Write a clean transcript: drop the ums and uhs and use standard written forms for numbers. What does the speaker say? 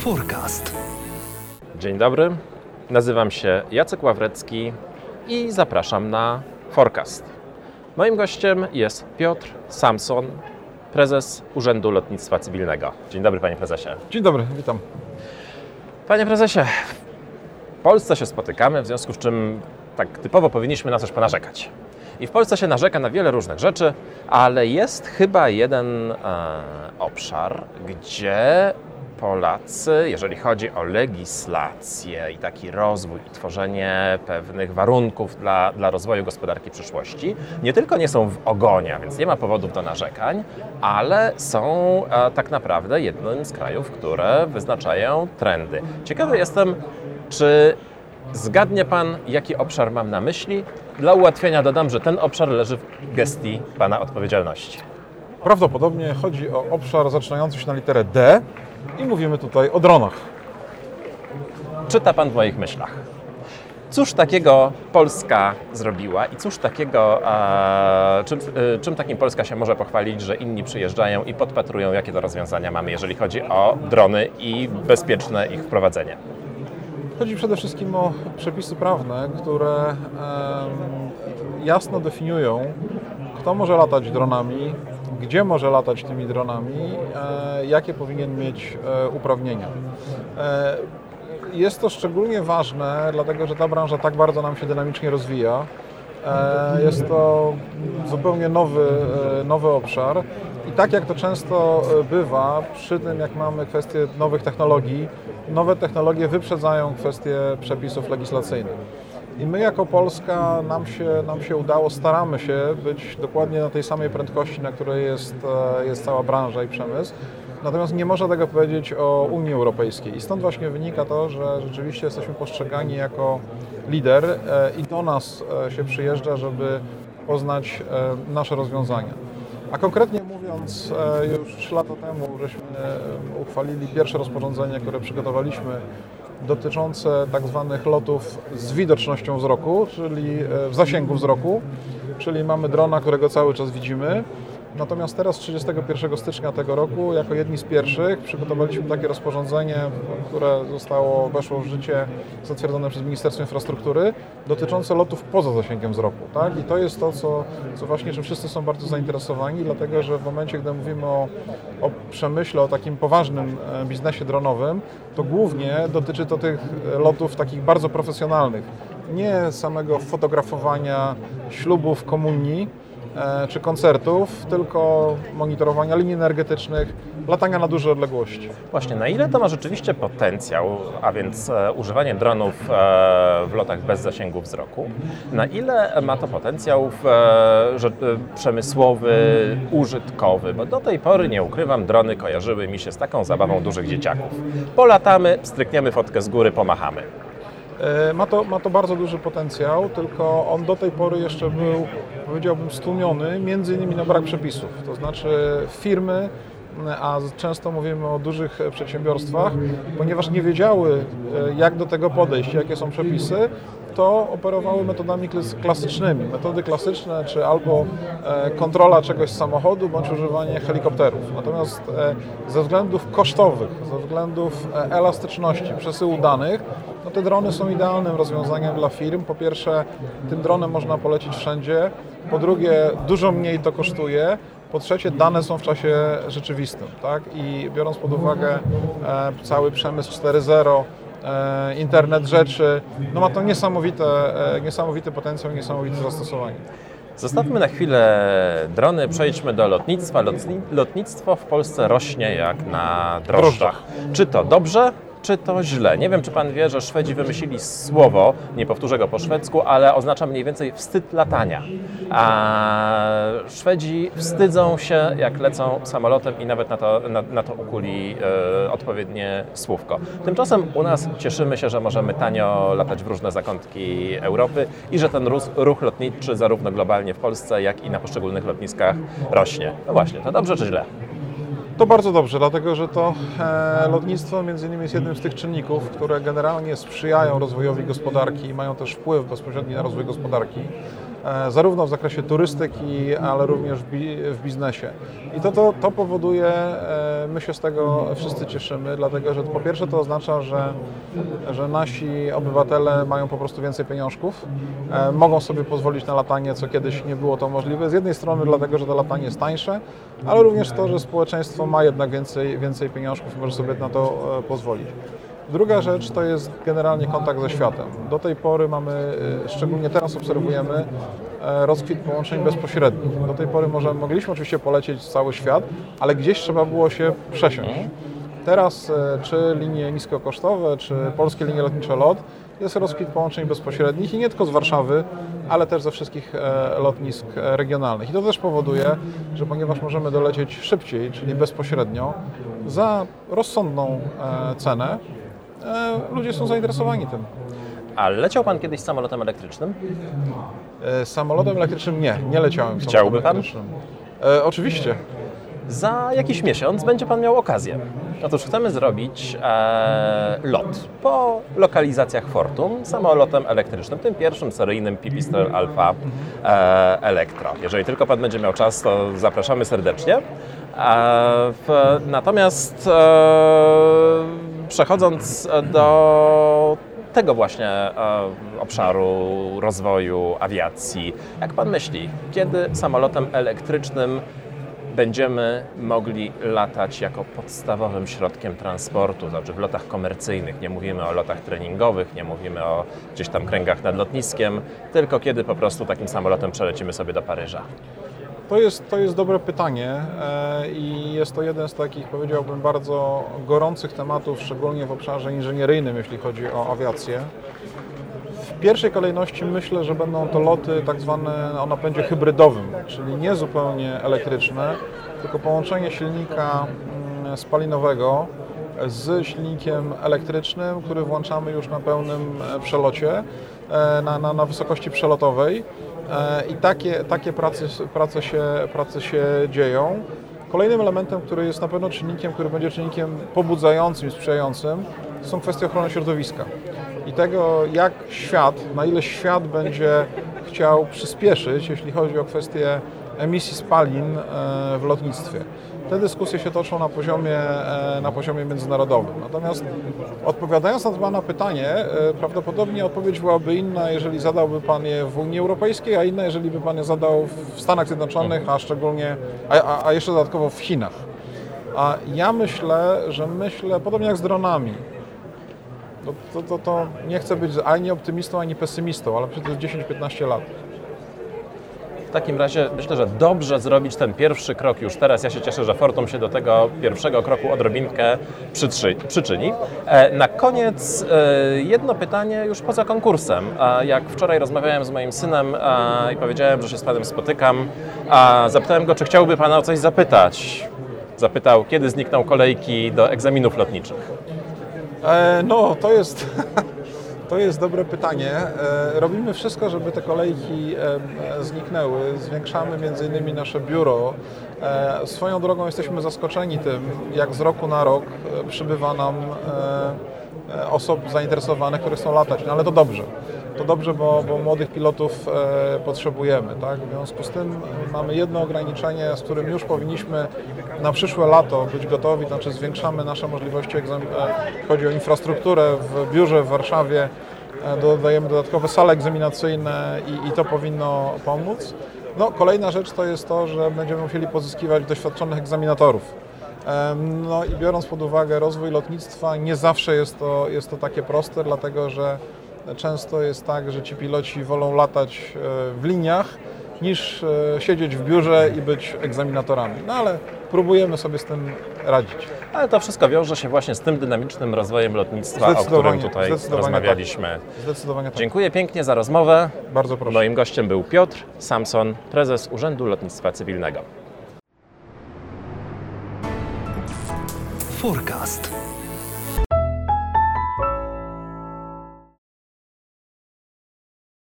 Forecast. Dzień dobry, nazywam się Jacek Ławrecki i zapraszam na Forecast. Moim gościem jest Piotr Samson, prezes Urzędu Lotnictwa Cywilnego. Dzień dobry, panie prezesie. Dzień dobry, witam. Panie prezesie, w Polsce się spotykamy, w związku z czym tak typowo powinniśmy na coś ponarzekać. I w Polsce się narzeka na wiele różnych rzeczy, ale jest chyba jeden obszar, gdzie Polacy, jeżeli chodzi o legislację i taki rozwój i tworzenie pewnych warunków dla rozwoju gospodarki przyszłości, nie tylko nie są w ogonie, więc nie ma powodów do narzekań, ale są tak naprawdę jednym z krajów, które wyznaczają trendy. Ciekawy jestem, czy zgadnie pan, jaki obszar mam na myśli? Dla ułatwienia dodam, że ten obszar leży w gestii pana odpowiedzialności. Prawdopodobnie chodzi o obszar zaczynający się na literę D i mówimy tutaj o dronach. Czyta pan w moich myślach. Cóż takiego Polska zrobiła i cóż takiego, czym takim Polska się może pochwalić, że inni przyjeżdżają i podpatrują, jakie to rozwiązania mamy, jeżeli chodzi o drony i bezpieczne ich wprowadzenie? Chodzi przede wszystkim o przepisy prawne, które jasno definiują, kto może latać dronami, gdzie może latać tymi dronami, jakie powinien mieć uprawnienia. Jest to szczególnie ważne, dlatego że ta branża tak bardzo nam się dynamicznie rozwija. Jest to zupełnie nowy obszar i tak jak to często bywa, przy tym jak mamy kwestie nowych technologii, nowe technologie wyprzedzają kwestie przepisów legislacyjnych. I my jako Polska, nam się udało, staramy się być dokładnie na tej samej prędkości, na której jest cała branża i przemysł. Natomiast nie można tego powiedzieć o Unii Europejskiej. I stąd właśnie wynika to, że rzeczywiście jesteśmy postrzegani jako lider i do nas się przyjeżdża, żeby poznać nasze rozwiązania. A konkretnie mówiąc, już 3 lata temu żeśmy uchwalili pierwsze rozporządzenie, które przygotowaliśmy, dotyczące tak zwanych lotów z widocznością wzroku, czyli w zasięgu wzroku, czyli mamy drona, którego cały czas widzimy. Natomiast teraz 31 stycznia tego roku, jako jedni z pierwszych, przygotowaliśmy takie rozporządzenie, które weszło w życie, zatwierdzone przez Ministerstwo Infrastruktury, dotyczące lotów poza zasięgiem wzroku. Tak? I to jest to, co właśnie, czym wszyscy są bardzo zainteresowani, dlatego że w momencie, gdy mówimy o przemyśle, o takim poważnym biznesie dronowym, to głównie dotyczy to tych lotów takich bardzo profesjonalnych, nie samego fotografowania ślubów, komunii, czy koncertów, tylko monitorowania linii energetycznych, latania na duże odległości. Właśnie, na ile to ma rzeczywiście potencjał, a więc używanie dronów w lotach bez zasięgu wzroku, na ile ma to potencjał przemysłowy, użytkowy, bo do tej pory, nie ukrywam, drony kojarzyły mi się z taką zabawą dużych dzieciaków. Polatamy, strykniemy fotkę z góry, pomachamy. Ma to bardzo duży potencjał, tylko on do tej pory jeszcze był, powiedziałbym, stłumiony, między innymi na brak przepisów. To znaczy firmy, a często mówimy o dużych przedsiębiorstwach, ponieważ nie wiedziały, jak do tego podejść, jakie są przepisy, to operowały metodami klasycznymi. Metody klasyczne, czy albo kontrola czegoś z samochodu, bądź używanie helikopterów. Natomiast ze względów kosztowych, ze względów elastyczności przesyłu danych, no te drony są idealnym rozwiązaniem dla firm. Po pierwsze, tym dronem można polecieć wszędzie. Po drugie, dużo mniej to kosztuje. Po trzecie, dane są w czasie rzeczywistym, tak? I biorąc pod uwagę cały przemysł 4.0, internet rzeczy, no ma to niesamowity potencjał, niesamowite zastosowanie. Zostawmy na chwilę drony, przejdźmy do lotnictwa. Lotnictwo w Polsce rośnie jak na drożdżach. Czy to dobrze? Czy to źle? Nie wiem, czy pan wie, że Szwedzi wymyślili słowo, nie powtórzę go po szwedzku, ale oznacza mniej więcej wstyd latania. A Szwedzi wstydzą się, jak lecą samolotem i nawet na to ukuli odpowiednie słówko. Tymczasem u nas cieszymy się, że możemy tanio latać w różne zakątki Europy i że ten ruch lotniczy zarówno globalnie w Polsce, jak i na poszczególnych lotniskach rośnie. No właśnie, to dobrze czy źle? To bardzo dobrze, dlatego że to lotnictwo między innymi jest jednym z tych czynników, które generalnie sprzyjają rozwojowi gospodarki i mają też wpływ bezpośredni na rozwój gospodarki. zarówno w zakresie turystyki, ale również w biznesie. I to powoduje, my się z tego wszyscy cieszymy, dlatego że po pierwsze to oznacza, że nasi obywatele mają po prostu więcej pieniążków, mogą sobie pozwolić na latanie, co kiedyś nie było to możliwe. Z jednej strony dlatego, że to latanie jest tańsze, ale również to, że społeczeństwo ma jednak więcej pieniążków i może sobie na to pozwolić. Druga rzecz to jest generalnie kontakt ze światem. Do tej pory mamy, szczególnie teraz obserwujemy, rozkwit połączeń bezpośrednich. Do tej pory mogliśmy oczywiście polecieć cały świat, ale gdzieś trzeba było się przesiąść. Teraz czy linie niskokosztowe, czy polskie linie lotnicze LOT, jest rozkwit połączeń bezpośrednich i nie tylko z Warszawy, ale też ze wszystkich lotnisk regionalnych. I to też powoduje, że ponieważ możemy dolecieć szybciej, czyli bezpośrednio, za rozsądną cenę, ludzie są zainteresowani tym. A leciał Pan kiedyś samolotem elektrycznym? Samolotem elektrycznym nie leciałem. Chciałby Pan? Oczywiście. Za jakiś miesiąc będzie Pan miał okazję. Otóż chcemy zrobić lot po lokalizacjach Fortum samolotem elektrycznym, tym pierwszym seryjnym Pipistrel Alpha Elektro. Jeżeli tylko Pan będzie miał czas, to zapraszamy serdecznie. Natomiast przechodząc do tego właśnie obszaru rozwoju awiacji, jak Pan myśli, kiedy samolotem elektrycznym będziemy mogli latać jako podstawowym środkiem transportu, to znaczy w lotach komercyjnych, nie mówimy o lotach treningowych, nie mówimy o gdzieś tam kręgach nad lotniskiem, tylko kiedy po prostu takim samolotem przelecimy sobie do Paryża? To jest dobre pytanie i jest to jeden z takich, powiedziałbym, bardzo gorących tematów, szczególnie w obszarze inżynieryjnym, jeśli chodzi o awiację. W pierwszej kolejności myślę, że będą to loty tak zwane o napędzie hybrydowym, czyli nie zupełnie elektryczne, tylko połączenie silnika spalinowego z silnikiem elektrycznym, który włączamy już na pełnym przelocie, na wysokości przelotowej. I takie prace się dzieją. Kolejnym elementem, który jest na pewno czynnikiem, który będzie czynnikiem pobudzającym, sprzyjającym, są kwestie ochrony środowiska i tego, jak świat, na ile świat będzie chciał przyspieszyć, jeśli chodzi o kwestie emisji spalin w lotnictwie. Te dyskusje się toczą na poziomie międzynarodowym. Natomiast odpowiadając na Pana pytanie, prawdopodobnie odpowiedź byłaby inna, jeżeli zadałby Pan je w Unii Europejskiej, a inna, jeżeli by Pan je zadał w Stanach Zjednoczonych, a szczególnie, a jeszcze dodatkowo w Chinach. A ja myślę, że podobnie jak z dronami, to nie chcę być ani optymistą, ani pesymistą, ale przecież 10-15 lat. W takim razie myślę, że dobrze zrobić ten pierwszy krok już teraz. Ja się cieszę, że Fortum się do tego pierwszego kroku odrobinkę przyczyni. Na koniec jedno pytanie już poza konkursem. Jak wczoraj rozmawiałem z moim synem i powiedziałem, że się z Panem spotykam, zapytałem go, czy chciałby Pana o coś zapytać. Zapytał, kiedy znikną kolejki do egzaminów lotniczych. No, to jest dobre pytanie. Robimy wszystko, żeby te kolejki zniknęły. Zwiększamy m.in. nasze biuro. Swoją drogą jesteśmy zaskoczeni tym, jak z roku na rok przybywa nam osób zainteresowanych, które chcą latać. No ale to dobrze. To dobrze, bo młodych pilotów potrzebujemy, tak? W związku z tym mamy jedno ograniczenie, z którym już powinniśmy na przyszłe lato być gotowi, znaczy zwiększamy nasze możliwości, chodzi o infrastrukturę w biurze w Warszawie, dodajemy dodatkowe sale egzaminacyjne i to powinno pomóc. No, kolejna rzecz to jest to, że będziemy musieli pozyskiwać doświadczonych egzaminatorów. No i biorąc pod uwagę rozwój lotnictwa, nie zawsze jest to takie proste, dlatego że często jest tak, że ci piloci wolą latać w liniach niż siedzieć w biurze i być egzaminatorami. No ale próbujemy sobie z tym radzić. Ale to wszystko wiąże się właśnie z tym dynamicznym rozwojem lotnictwa, o którym tutaj rozmawialiśmy. Tak. Zdecydowanie tak. Dziękuję pięknie za rozmowę. Bardzo proszę. Moim gościem był Piotr Samson, prezes Urzędu Lotnictwa Cywilnego. Forecast.